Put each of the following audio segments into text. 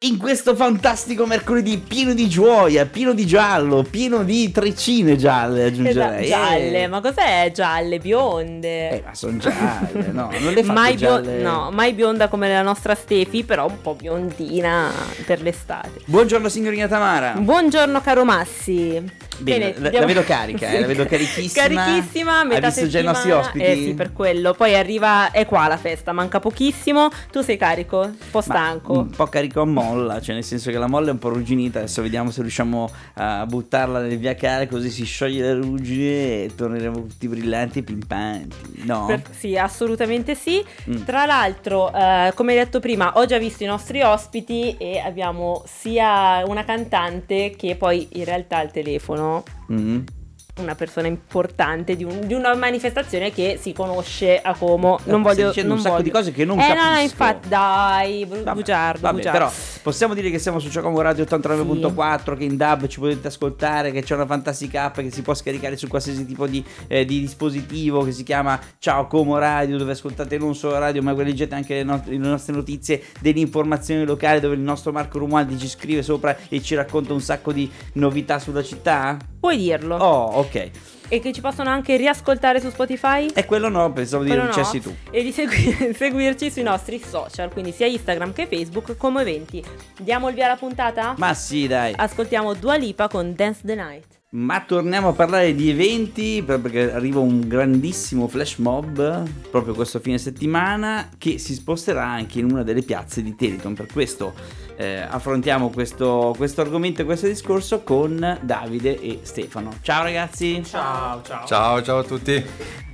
In questo fantastico mercoledì pieno di gioia, pieno di giallo, pieno di treccine gialle, aggiungerei. Gialle, ma cos'è gialle? Bionde? Ma sono gialle, no, non le fate gialle. No, mai bionda come la nostra Stefi, però un po' biondina per l'estate. Buongiorno signorina Tamara. Buongiorno caro Massi. Bene, la vedo carica, la vedo carichissima. Carichissima, metà ha visto settimana. Già i nostri ospiti? Eh sì, per quello. Poi arriva, è qua la festa, manca pochissimo. Tu sei carico? Un po' stanco. Un po' carico a molla, cioè nel senso che la molla è un po' rugginita. Adesso vediamo se riusciamo a buttarla nel viacare, così si scioglie la ruggine e torneremo tutti brillanti e pimpanti, no? Sì, assolutamente sì. Tra l'altro, come detto prima, ho già visto i nostri ospiti e abbiamo sia una cantante che poi in realtà al telefono una persona importante di una manifestazione che si conosce a Como. Non voglio dicendo un sacco di cose che non capisco. No, infatti, dai, bugiardo. Però possiamo dire che siamo su Ciao Como Radio 89.4, che in DAB ci potete ascoltare, che c'è una fantastica app che si può scaricare su qualsiasi tipo di dispositivo, che si chiama Ciao Como Radio, dove ascoltate non solo radio ma leggete anche le nostre notizie, delle informazioni locali, dove il nostro Marco Rumaldi ci scrive sopra e ci racconta un sacco di novità sulla città. Puoi dirlo. Oh, ok. E che ci possono anche riascoltare su Spotify? E quello no, pensavo di rinunciarsi tu. E di seguirci sui nostri social, quindi sia Instagram che Facebook, ComoEventi. Diamo il via alla puntata? Ma sì, dai. Ascoltiamo Dua Lipa con Dance the Night. Ma torniamo a parlare di eventi, perché arriva un grandissimo flash mob proprio questo fine settimana, che si sposterà anche in una delle piazze di Telethon. Per questo affrontiamo questo argomento e questo discorso con Davide e Stefano. Ciao ragazzi. Ciao a tutti.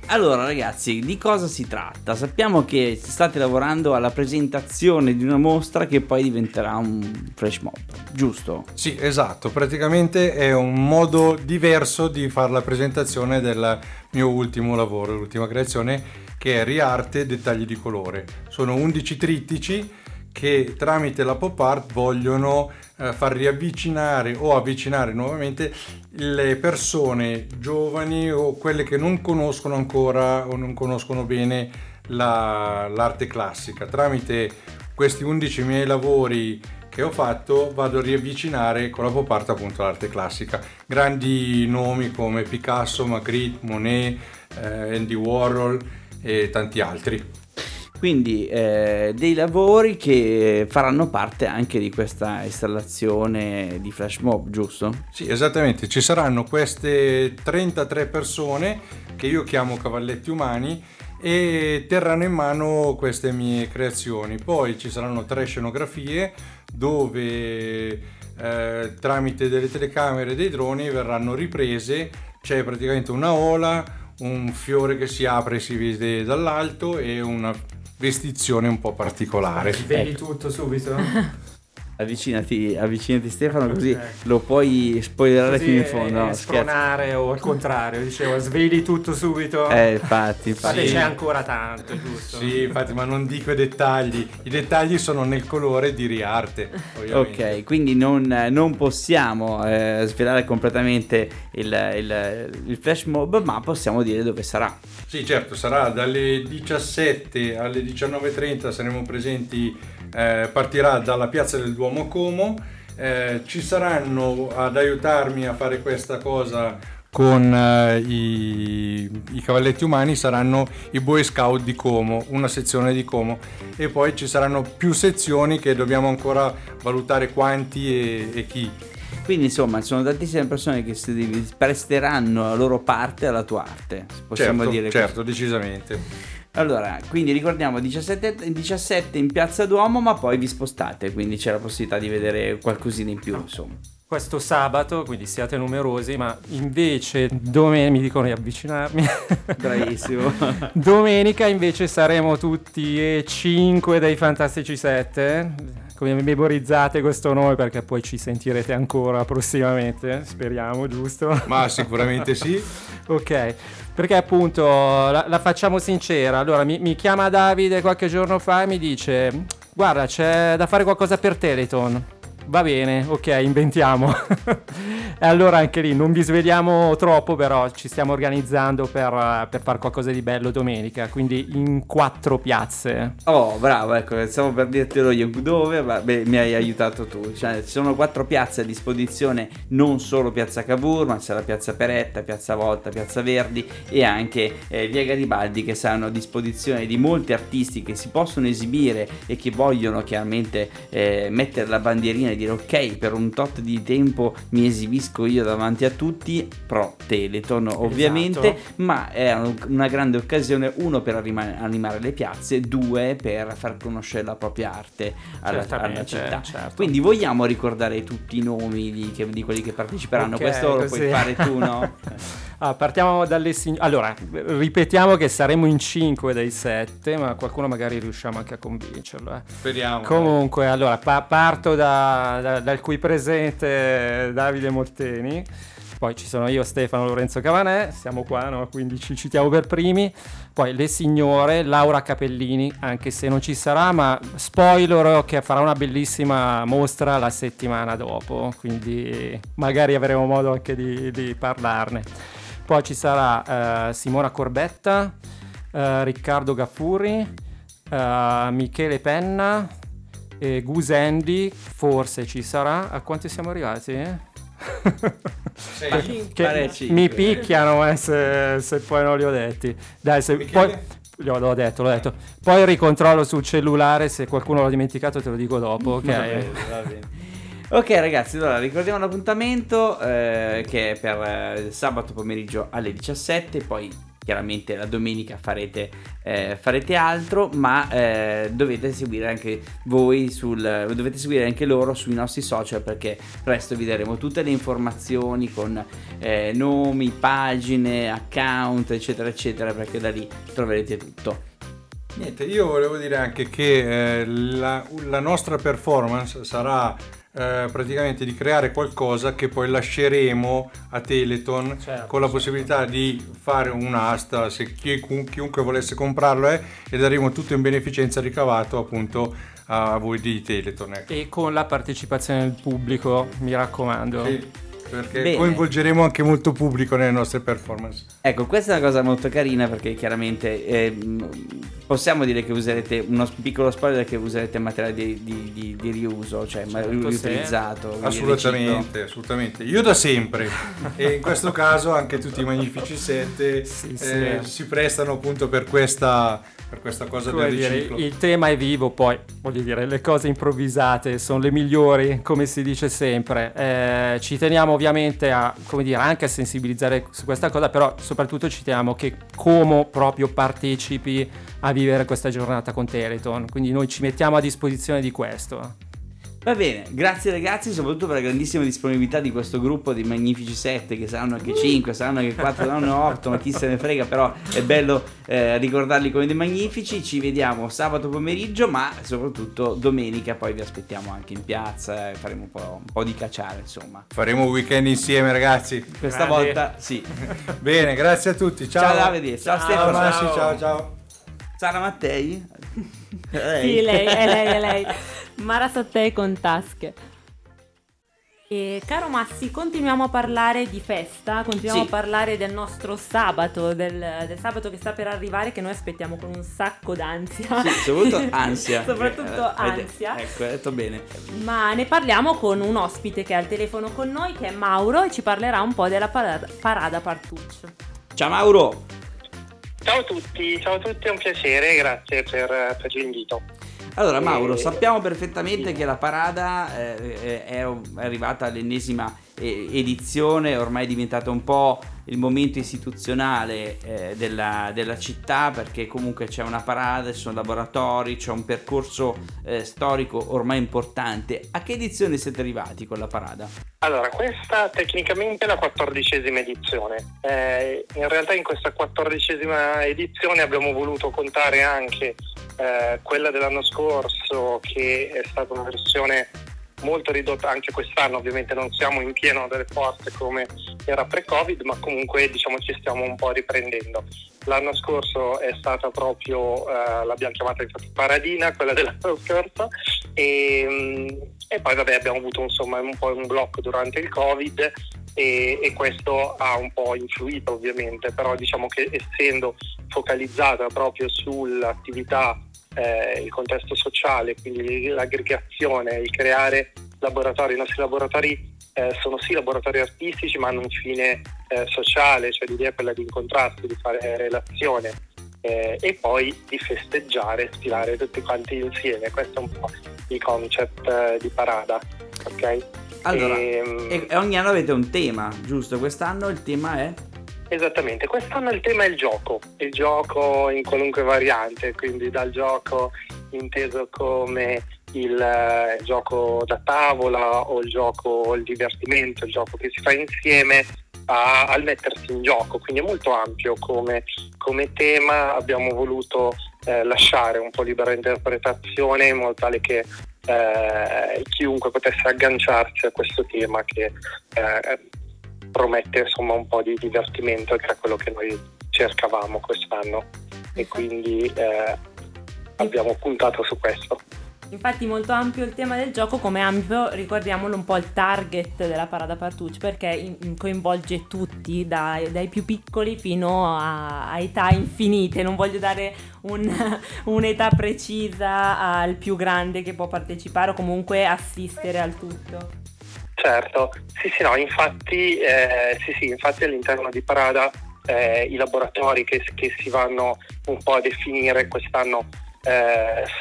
Allora ragazzi, di cosa si tratta? Sappiamo che state lavorando alla presentazione di una mostra che poi diventerà un flash mob, giusto? Sì, esatto, praticamente è un modo diverso di fare la presentazione del mio ultimo lavoro, l'ultima creazione, che è Rearte Dettagli di colore. Sono 11 trittici che tramite la pop art vogliono far riavvicinare o avvicinare nuovamente le persone giovani o quelle che non conoscono ancora o non conoscono bene l'arte classica. Tramite questi 11 miei lavori che ho fatto vado a riavvicinare con la pop art appunto l'arte classica. Grandi nomi come Picasso, Magritte, Monet, Andy Warhol e tanti altri. Quindi dei lavori che faranno parte anche di questa installazione di flash mob, giusto? Sì, esattamente, ci saranno queste 33 persone che io chiamo cavalletti umani e terranno in mano queste mie creazioni. Poi ci saranno 3 scenografie dove tramite delle telecamere e dei droni verranno riprese, c'è praticamente una ola, un fiore che si apre e si vede dall'alto e una vestizione un po' particolare. Vedi tutto subito? Avvicinati Stefano, così lo puoi spoilerare fino in fondo. No, spronare scherzo. O al contrario, dicevo, sveli tutto subito. Infatti. Sì. C'è ancora tanto, giusto? Sì, infatti, ma non dico i dettagli. I dettagli sono nel colore di Rearte, ovviamente. Ok, quindi non possiamo svelare completamente il flash mob, ma possiamo dire dove sarà. Sì, certo, sarà dalle 17 alle 19:30 saremo presenti. Partirà dalla piazza del Duomo Como, ci saranno ad aiutarmi a fare questa cosa con i cavalletti umani saranno i Boy Scout di Como, una sezione di Como, e poi ci saranno più sezioni che dobbiamo ancora valutare quanti e chi. Quindi insomma sono tantissime persone che si presteranno la loro parte alla tua arte, possiamo dire. Certo, decisamente. Allora, quindi ricordiamo 17 in Piazza Duomo, ma poi vi spostate, quindi c'è la possibilità di vedere qualcosina in più, insomma. Questo sabato, quindi siate numerosi, ma invece mi dicono di avvicinarmi. Bravissimo. Domenica invece saremo tutti e 5 dei Fantastici 7. Come memorizzate questo nome, perché poi ci sentirete ancora prossimamente, speriamo, giusto? Ma sicuramente sì. Ok, perché appunto la facciamo sincera. Allora mi chiama Davide qualche giorno fa e mi dice: guarda, c'è da fare qualcosa per Telethon. Va bene, ok, inventiamo. E allora anche lì non vi svegliamo troppo, però ci stiamo organizzando per fare qualcosa di bello domenica, quindi in 4 piazze. Oh, bravo, ecco, stavo per dirtelo io dove, ma beh, mi hai aiutato tu. Cioè, ci sono 4 piazze a disposizione, non solo Piazza Cavour, ma c'è la Piazza Peretta, Piazza Volta, Piazza Verdi e anche Via Garibaldi, che saranno a disposizione di molti artisti che si possono esibire e che vogliono chiaramente mettere la bandierina e dire ok, per un tot di tempo mi esibisco io davanti a tutti, pro Telethon ovviamente, esatto. Ma è una grande occasione, uno per animare le piazze, 2 per far conoscere la propria arte alla città, certo. Quindi vogliamo ricordare tutti i nomi di quelli che parteciperanno, okay, questo così. Lo puoi fare tu, no? Ah, partiamo dalle allora ripetiamo che saremo in 5 dai 7, ma qualcuno magari riusciamo anche a convincerlo. Speriamo. Comunque, allora parto dal qui presente Davide Molteni, poi ci sono io, Stefano, Lorenzo Cavanè, siamo qua, no? Quindi ci citiamo per primi. Poi le signore, Laura Capellini, anche se non ci sarà, ma spoiler che farà una bellissima mostra la settimana dopo, quindi magari avremo modo anche di parlarne. Poi ci sarà Simona Corbetta, Riccardo Gaffuri, Michele Penna, Gusendi, forse ci sarà. A quanti siamo arrivati? Mi picchiano se poi non li ho detti. Dai, se Michele? Poi l'ho detto. Poi ricontrollo sul cellulare, se qualcuno l'ha dimenticato te lo dico dopo, ok? Va bene. Ok ragazzi, allora ricordiamo l'appuntamento che è per sabato pomeriggio alle 17, poi chiaramente la domenica farete altro, ma dovete seguire anche voi dovete seguire anche loro sui nostri social, perché presto vi daremo tutte le informazioni con nomi, pagine, account, eccetera eccetera, perché da lì troverete tutto. Niente, io volevo dire anche che la nostra performance sarà praticamente di creare qualcosa che poi lasceremo a Telethon, certo, con la possibilità di fare un'asta, se chiunque volesse comprarlo, e daremo tutto in beneficenza ricavato appunto a voi di Telethon, ecco. E con la partecipazione del pubblico, mi raccomando, sì, perché bene. Coinvolgeremo anche molto pubblico nelle nostre performance. Ecco, questa è una cosa molto carina, perché chiaramente possiamo dire che userete uno piccolo spoiler, che userete materiale di riuso, cioè riutilizzato. Assolutamente. Io da sempre e in questo caso anche tutti i Magnifici 7 si prestano appunto per questa cosa del riciclo. Il tema è vivo, poi voglio dire, le cose improvvisate sono le migliori, come si dice sempre. Ci teniamo ovviamente a, come dire, anche a sensibilizzare su questa cosa, però soprattutto ci teniamo che Como proprio partecipi a vivere questa giornata con Telethon, quindi noi ci mettiamo a disposizione di questo. Va bene, grazie ragazzi, soprattutto per la grandissima disponibilità di questo gruppo dei Magnifici 7, che saranno anche 5, saranno anche 4, saranno 8, ma chi se ne frega, però è bello ricordarli come dei Magnifici. Ci vediamo sabato pomeriggio, ma soprattutto domenica, poi vi aspettiamo anche in piazza, faremo un po' di cacciare, insomma. Faremo un weekend insieme ragazzi. Questa volta sì. Bene, grazie a tutti, ciao. Ciao Davide, ciao Stefano. Massi, ciao. Sara Mattei? Sì, lei. Mara Sattei con tasche. E, caro Massi, continuiamo a parlare di festa, continuiamo a parlare del nostro sabato, del sabato che sta per arrivare, che noi aspettiamo con un sacco d'ansia. Sì, soprattutto ansia. Ecco, hai detto bene. Ma ne parliamo con un ospite che è al telefono con noi, che è Mauro, e ci parlerà un po' della Parada Partucci. Ciao Mauro! Ciao a tutti, è un piacere, grazie per l'invito. Allora Mauro, sappiamo perfettamente che la parada è arrivata all'ennesima edizione, ormai è diventata un po' il momento istituzionale della città, perché comunque c'è una parada, ci sono laboratori, c'è un percorso storico ormai importante. A che edizione siete arrivati con la parada? Allora, questa tecnicamente è la 14ª edizione, in realtà in questa 14ª edizione abbiamo voluto contare anche quella dell'anno scorso, che è stata una versione molto ridotta. Anche quest'anno ovviamente non siamo in pieno delle porte come era pre-Covid, ma comunque diciamo ci stiamo un po' riprendendo. L'anno scorso è stata proprio l'abbiamo chiamata paradina, quella dell'anno scorso, e poi vabbè abbiamo avuto insomma un po' un blocco durante il Covid e questo ha un po' influito ovviamente, però diciamo che essendo focalizzata proprio sull'attività, il contesto sociale, quindi l'aggregazione, il creare laboratori, i nostri laboratori sono sì laboratori artistici ma hanno un fine sociale, cioè l'idea è quella di incontrarsi, di fare relazione e poi di festeggiare, stilare tutti quanti insieme. Questo è un po' il concept di Parada, ok? Allora, e ogni anno avete un tema, giusto? Quest'anno il tema è? Esattamente, quest'anno il tema è il gioco in qualunque variante, quindi dal gioco inteso come il gioco da tavola o il gioco, il divertimento, il gioco che si fa insieme al mettersi in gioco, quindi è molto ampio come tema. Abbiamo voluto lasciare un po' libera interpretazione in modo tale che chiunque potesse agganciarsi a questo tema che promette insomma un po' di divertimento, che era quello che noi cercavamo quest'anno, e quindi abbiamo puntato su questo. Infatti molto ampio il tema del gioco, come ampio, ricordiamolo, un po' il target della Parada Partucci, perché coinvolge tutti, dai più piccoli fino a età infinite. Non voglio dare un'età precisa al più grande che può partecipare o comunque assistere al tutto. Certo, infatti all'interno di Parada i laboratori che si vanno un po' a definire quest'anno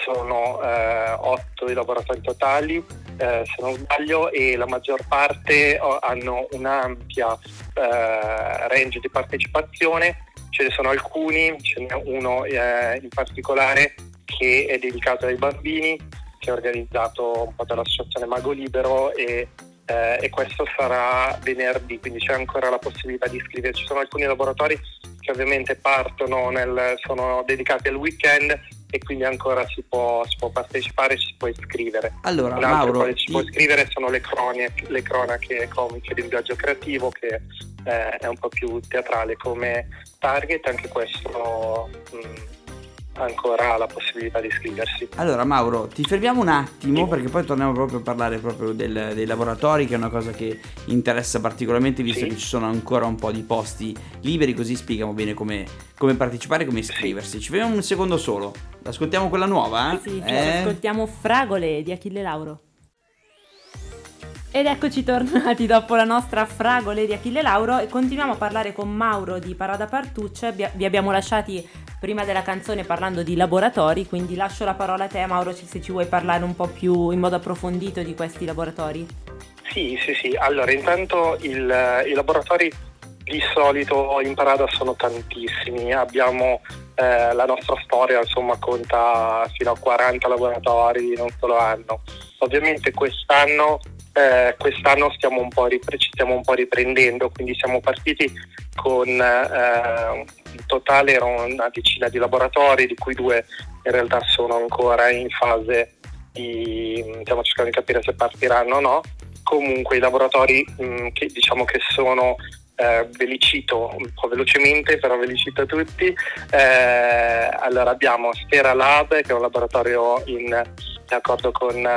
sono 8 i laboratori totali, se non sbaglio, e la maggior parte hanno un'ampia range di partecipazione. Ce ne sono alcuni, ce n'è uno in particolare che è dedicato ai bambini, che è organizzato un po' dall'associazione Mago Libero, e questo sarà venerdì, quindi c'è ancora la possibilità di iscriverci. Ci sono alcuni laboratori che ovviamente sono dedicati al weekend, e quindi ancora si può partecipare, ci si può iscrivere. Allora, Mauro, ci può iscrivere sono le cronache comiche di un viaggio creativo, che è un po' più teatrale come target, anche questo ancora la possibilità di iscriversi. Allora Mauro, ti fermiamo un attimo, sì, perché poi torniamo proprio a parlare proprio dei laboratori, che è una cosa che interessa particolarmente, visto, sì, che ci sono ancora un po' di posti liberi, così spieghiamo bene come partecipare e come iscriversi. Sì. Ci vediamo un secondo solo, ascoltiamo quella nuova, eh? Sì, ascoltiamo Fragole di Achille Lauro. Ed eccoci tornati dopo la nostra Fragole di Achille Lauro, e continuiamo a parlare con Mauro di Parada Partucci. Vi abbiamo lasciati prima della canzone parlando di laboratori, quindi lascio la parola a te, Mauro, se ci vuoi parlare un po' più in modo approfondito di questi laboratori. Sì, allora intanto i laboratori di solito in Parada sono tantissimi. Abbiamo la nostra storia insomma conta fino a 40 laboratori in un solo anno. Ovviamente quest'anno ci stiamo un po' riprendendo, quindi siamo partiti con in totale erano una decina di laboratori, di cui 2 in realtà sono ancora in fase di, stiamo cercando di capire se partiranno o no. Comunque i laboratori che diciamo che sono, ve li cito un po' velocemente, però ve li cito tutti. Allora abbiamo Sfera Lab, che è un laboratorio in accordo con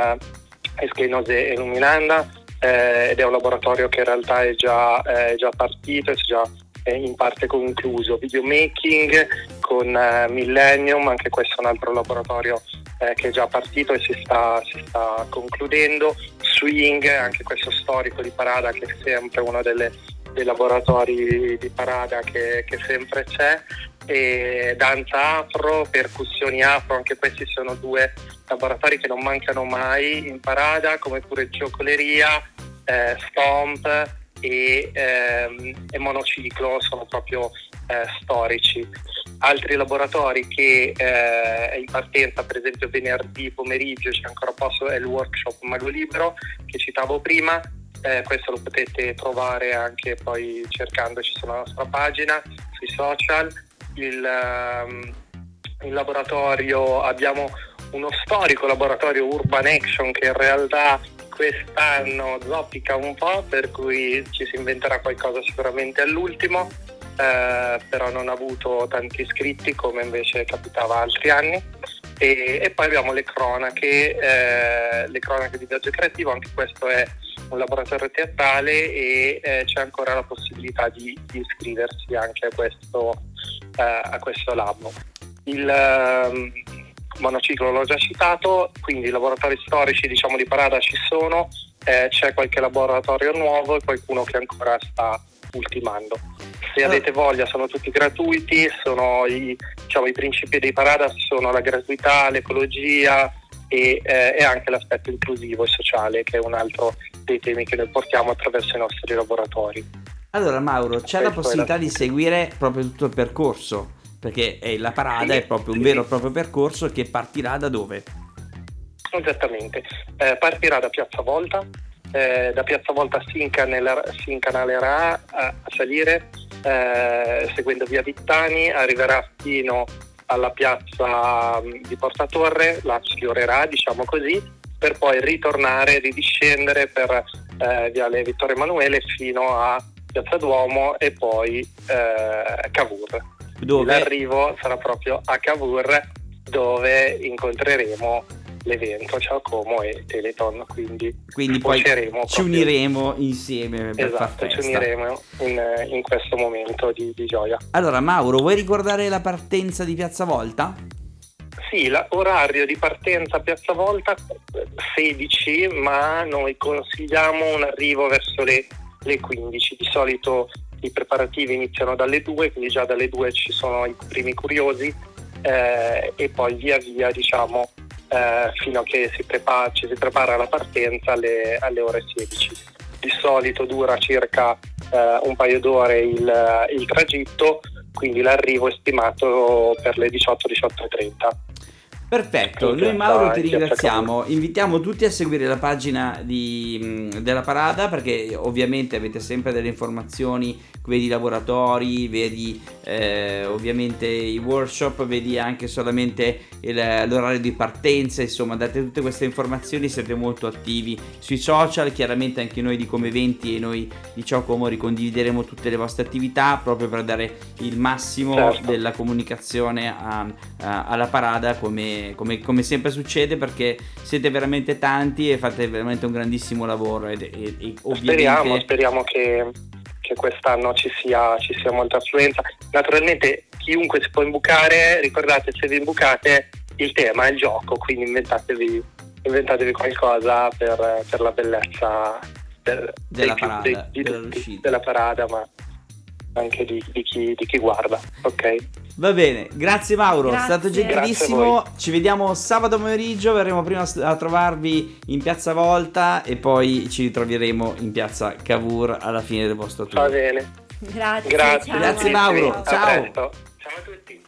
Eschinose Illuminanda, ed è un laboratorio che in realtà è già partito, è già in parte concluso. Videomaking con Millennium, anche questo è un altro laboratorio che è già partito e si sta concludendo. Swing, anche questo storico di Parada, che è sempre uno dei laboratori di Parada che sempre c'è, e danza afro, percussioni afro, anche questi sono 2 laboratori che non mancano mai in Parada, come pure giocoleria, stomp e monociclo, sono proprio storici. Altri laboratori che è in partenza, per esempio venerdì pomeriggio c'è ancora posto, è il workshop Mago Libero che citavo prima. Questo lo potete trovare anche poi cercandoci sulla nostra pagina, sui social. Il laboratorio, abbiamo uno storico laboratorio Urban Action, che in realtà quest'anno zoppica un po', per cui ci si inventerà qualcosa sicuramente all'ultimo, però non ha avuto tanti iscritti come invece capitava altri anni. e poi abbiamo le cronache di viaggio creativo, anche questo è un laboratorio teatrale e c'è ancora la possibilità di iscriversi anche a questo lab. Il monociclo l'ho già citato, quindi laboratori storici diciamo di Parada ci sono, c'è qualche laboratorio nuovo e qualcuno che ancora sta ultimando. Se avete voglia sono tutti gratuiti, sono i principi dei Parada sono la gratuità, l'ecologia e anche l'aspetto inclusivo e sociale, che è un altro dei temi che noi portiamo attraverso i nostri laboratori. Allora Mauro, c'è la possibilità di seguire proprio tutto il percorso, perché la Parada è proprio un vero e proprio percorso che partirà da dove? Esattamente, partirà da Piazza Volta. Da Piazza Volta si incanalerà a salire seguendo via Vittani, arriverà fino alla piazza di Porta Torre, la sfiorerà diciamo così, per poi ritornare, ridiscendere per viale Vittorio Emanuele fino a Piazza Duomo e poi Cavour. Dove? L'arrivo sarà proprio a Cavour, dove incontreremo l'evento Ciao Como e Teleton, quindi poi ci uniremo insieme per far festa. Ci uniremo in questo momento di gioia. Allora Mauro, vuoi ricordare la partenza di Piazza Volta? Sì, l'orario di partenza a Piazza Volta 16, ma noi consigliamo un arrivo verso le 15. Di solito i preparativi iniziano dalle 2, quindi già dalle 2 ci sono i primi curiosi e poi via via diciamo fino a che ci si prepara la partenza alle ore 16. Di solito dura circa un paio d'ore il tragitto, quindi l'arrivo è stimato per le 18:30. Perfetto, noi Mauro ti ringraziamo, invitiamo tutti a seguire la pagina della Parada, perché ovviamente avete sempre delle informazioni, vedi i laboratori, vedi ovviamente i workshop, vedi anche solamente l'orario di partenza, insomma date tutte queste informazioni, siete molto attivi sui social, chiaramente anche noi di ComoEventi e noi di Ciao Como ricondivideremo tutte le vostre attività proprio per dare il massimo della comunicazione alla Parada come sempre succede, perché siete veramente tanti e fate veramente un grandissimo lavoro e ovviamente speriamo che quest'anno ci sia molta affluenza. Naturalmente chiunque si può imbucare, ricordate, se vi imbucate il tema è il gioco, quindi inventatevi qualcosa per la bellezza della Parada, ma anche di chi guarda, ok? Va bene, grazie Mauro, è stato gentilissimo, ci vediamo sabato pomeriggio, verremo prima a trovarvi in Piazza Volta e poi ci ritroveremo in Piazza Cavour alla fine del vostro tour. Va bene, grazie Mauro, ciao a tutti.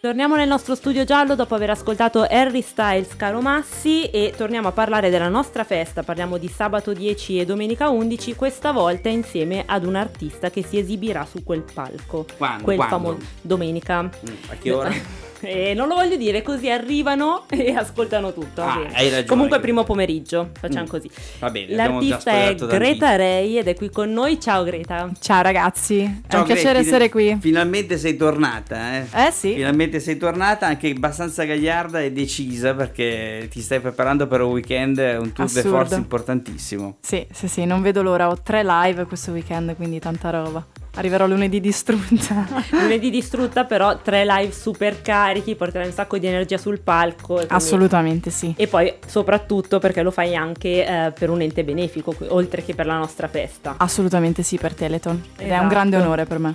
Torniamo nel nostro studio giallo dopo aver ascoltato Harry Styles, caro Massi, e torniamo a parlare della nostra festa. Parliamo di sabato 10 e domenica 11, questa volta insieme ad un artista che si esibirà su quel palco. Quando? Domenica. A che ora? Non lo voglio dire, così arrivano e ascoltano tutto. Hai ragione. Comunque primo pomeriggio, facciamo così. Va bene. L'artista è Greta Ray ed è qui con noi. Ciao Greta. Ciao ragazzi, è un piacere essere qui. Finalmente sei tornata, eh? Eh sì. Finalmente sei tornata, anche abbastanza gagliarda e decisa, perché ti stai preparando per un weekend, un tour de force importantissimo. Sì, non vedo l'ora, ho 3 live questo weekend, quindi tanta roba. Arriverò lunedì distrutta. Lunedì distrutta, però 3 live super carichi, porterai un sacco di energia sul palco. Quindi... Assolutamente sì. E poi soprattutto perché lo fai anche per un ente benefico, oltre che per la nostra festa. Assolutamente sì, per Teleton. Esatto. Ed è un grande onore per me.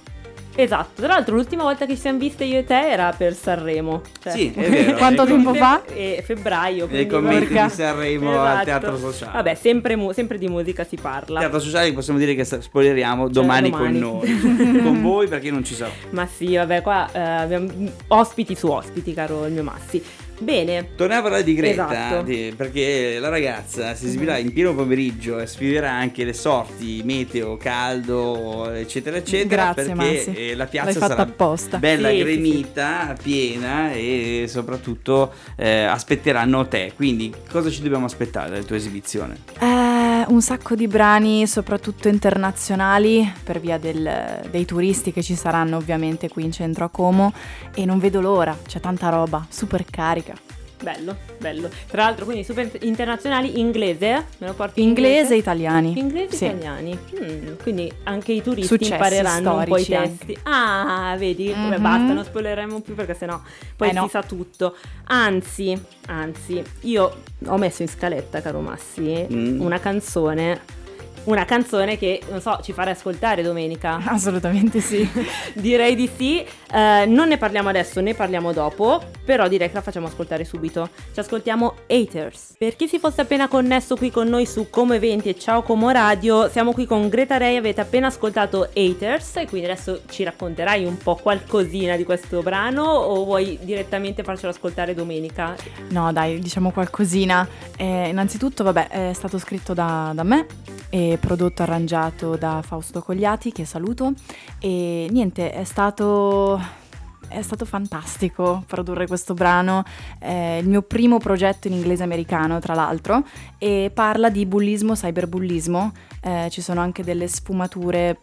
Esatto, tra l'altro l'ultima volta che ci siamo viste io e te era per Sanremo, sì, è vero. Quanto tempo fa? Febbraio. Nei commenti di Sanremo, esatto. Al Teatro Sociale. Vabbè, sempre di musica si parla. Teatro Sociale, possiamo dire che spoileriamo domani. Con noi con voi, perché non ci sarò. Ma sì, vabbè, qua abbiamo ospiti su ospiti, caro il mio Massi. Bene. Torniamo a parlare di Greta, esatto. Perché la ragazza si esibirà in pieno pomeriggio e sfiderà anche le sorti, meteo, caldo, eccetera, eccetera. Grazie, perché Massi. La piazza sarà apposta. Bella, sì, gremita, sì. Piena e soprattutto aspetteranno te. Quindi cosa ci dobbiamo aspettare dalla tua esibizione? un sacco di brani, soprattutto internazionali, per via dei turisti che ci saranno ovviamente qui in centro a Como, e non vedo l'ora, c'è tanta roba, super carica. Bello, bello. Tra l'altro, quindi super internazionali, inglese, me lo porti inglese e italiani. Inglese e sì. Italiani. Quindi anche i turisti successi impareranno un po' i testi. Anche. Ah, vedi? Mm-hmm. Vabbè, basta, non spoileremo più perché sennò poi si sa tutto. Anzi, io ho messo in scaletta, caro Massi, una canzone che, non so, ci farà ascoltare domenica. Assolutamente sì. Direi di sì. Non ne parliamo adesso, ne parliamo dopo, però direi che la facciamo ascoltare subito. Ci ascoltiamo Haters. Per chi si fosse appena connesso qui con noi su ComoEventi e Ciao Como Radio, siamo qui con Greta Ray, avete appena ascoltato Haters, e quindi adesso ci racconterai un po' qualcosina di questo brano, o vuoi direttamente farcelo ascoltare domenica? No dai, diciamo qualcosina. Innanzitutto, vabbè, è stato scritto da me, e prodotto, arrangiato da Fausto Cogliati, che saluto, e niente, è stato fantastico produrre questo brano, il mio primo progetto in inglese americano tra l'altro, e parla di bullismo, cyberbullismo, ci sono anche delle sfumature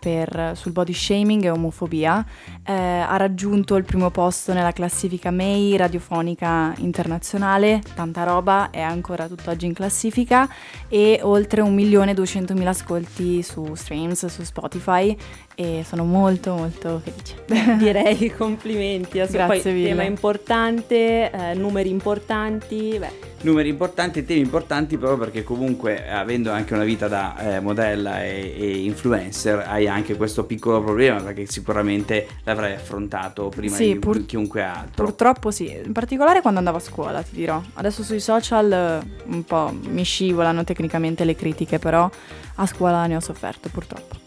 sul body shaming e omofobia, ha raggiunto il primo posto nella classifica MEI radiofonica internazionale, tanta roba, è ancora tutt'oggi in classifica, e oltre 1.200.000 ascolti su streams, su Spotify, e sono molto molto felice. Direi complimenti. Grazie poi, mille. Tema importante, numeri importanti. Numeri importanti, temi importanti, proprio perché comunque, avendo anche una vita da modella e influencer, hai anche questo piccolo problema, perché sicuramente l'avrai affrontato prima di chiunque altro. Purtroppo sì, in particolare quando andavo a scuola, ti dirò. Adesso sui social un po' mi scivolano tecnicamente le critiche, però a scuola ne ho sofferto purtroppo.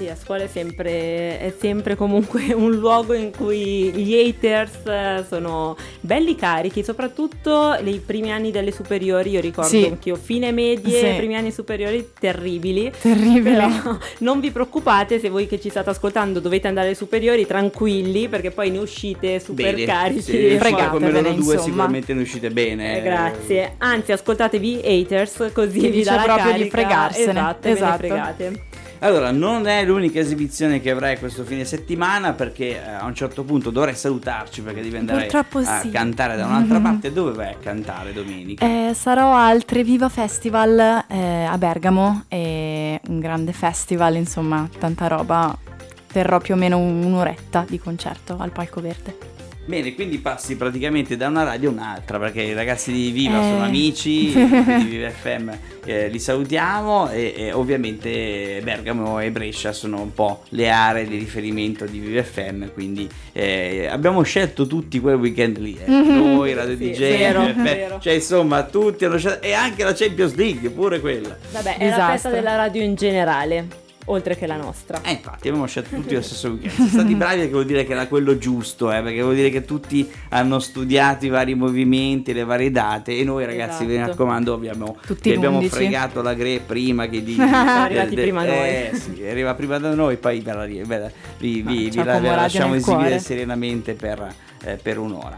Sì, a scuola è sempre comunque un luogo in cui gli haters sono belli carichi, soprattutto nei primi anni delle superiori. Io ricordo che io fine medie, primi anni superiori terribili. Però non vi preoccupate, se voi che ci state ascoltando dovete andare alle superiori, tranquilli, perché poi ne uscite super bene, carichi. Sì, come loro due sicuramente ne uscite bene. Grazie. Anzi, ascoltatevi haters, così vi dà la carica. Proprio di fregarsene. Esatto. Ve ne fregate. Allora, non è l'unica esibizione che avrai questo fine settimana, perché a un certo punto dovrei salutarci, perché devi andare a cantare da un'altra parte. Dove vai a cantare domenica? Sarò al Treviva Festival a Bergamo, è un grande festival, insomma, tanta roba. Terrò più o meno un'oretta di concerto al Palco Verde. Bene, quindi passi praticamente da una radio a un'altra, perché i ragazzi di Viva sono amici di Viva FM, li salutiamo, e ovviamente Bergamo e Brescia sono un po' le aree di riferimento di Viva FM, quindi abbiamo scelto tutti quel weekend lì, noi, Radio DJ, vero, Viva FM, cioè insomma tutti hanno scelto, e anche la Champions League, pure quella. Vabbè, è la festa della radio in generale, oltre che la nostra. Infatti abbiamo scelto tutti lo stesso weekend. Siamo stati bravi, che vuol dire che era quello giusto, perché vuol dire che tutti hanno studiato i vari movimenti, le varie date, e noi ragazzi, vi raccomando, abbiamo fregato la Gre prima che arrivati prima noi. Sì, arriva prima da noi, poi vi lasciamo esibire serenamente per un'ora.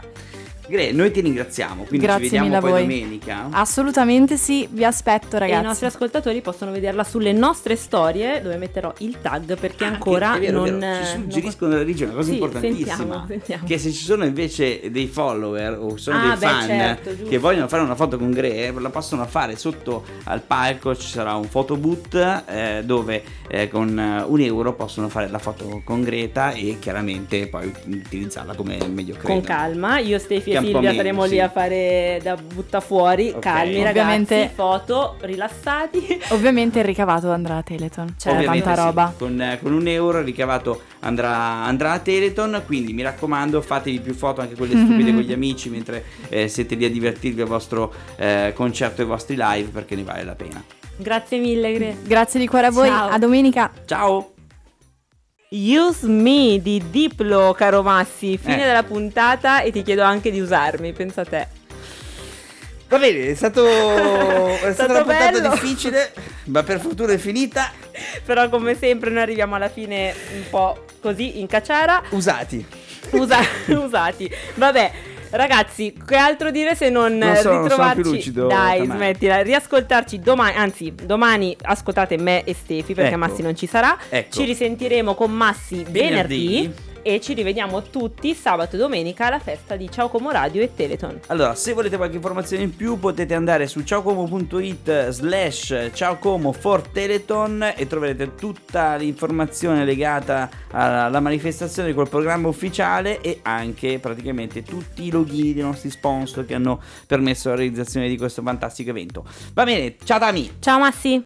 Gre, noi ti ringraziamo, quindi grazie, ci vediamo poi domenica. Assolutamente sì, vi aspetto ragazzi. E i nostri ascoltatori possono vederla sulle nostre storie, dove metterò il tag, perché ancora ci suggeriscono della regione, una cosa importantissima. Sentiamo. Che se ci sono invece dei follower o sono dei fan, certo, che vogliono fare una foto con Gre, la possono fare sotto al palco, ci sarà un photobooth dove con €1 possono fare la foto con Greta, e chiaramente poi utilizzarla come meglio credo. Con calma, io Silvia saremo lì a fare da buttafuori, calmi ovviamente, ragazzi, foto, rilassati. Ovviamente il ricavato andrà a Teleton, c'è tanta roba. Con €1 il ricavato andrà a Teleton, quindi mi raccomando, fatevi più foto, anche quelle stupide con gli amici, mentre siete lì a divertirvi al vostro concerto e ai vostri live, perché ne vale la pena. Grazie mille Gre. Grazie di cuore a voi, ciao. A domenica, ciao. Use Me di Diplo, caro Massi, fine della puntata, e ti chiedo anche di usarmi, pensa a te. Va bene, è stata una puntata difficile, ma per fortuna è finita. Però come sempre noi arriviamo alla fine un po' così in caciara. Usati. Vabbè. Ragazzi, che altro dire se non so, ritrovarci? Non più lucido, dai, smettila. Riascoltarci domani, anzi, domani ascoltate me e Stefi, perché Massi non ci sarà. Ci risentiremo con Massi venerdì. E ci rivediamo tutti sabato e domenica alla festa di Ciao Como Radio e Teleton. Allora, se volete qualche informazione in più potete andare su ciaocomo.it/ciaocomo for Teleton e troverete tutta l'informazione legata alla manifestazione col programma ufficiale e anche praticamente tutti i loghi dei nostri sponsor che hanno permesso la realizzazione di questo fantastico evento. Va bene, ciao Tami. Ciao Massi.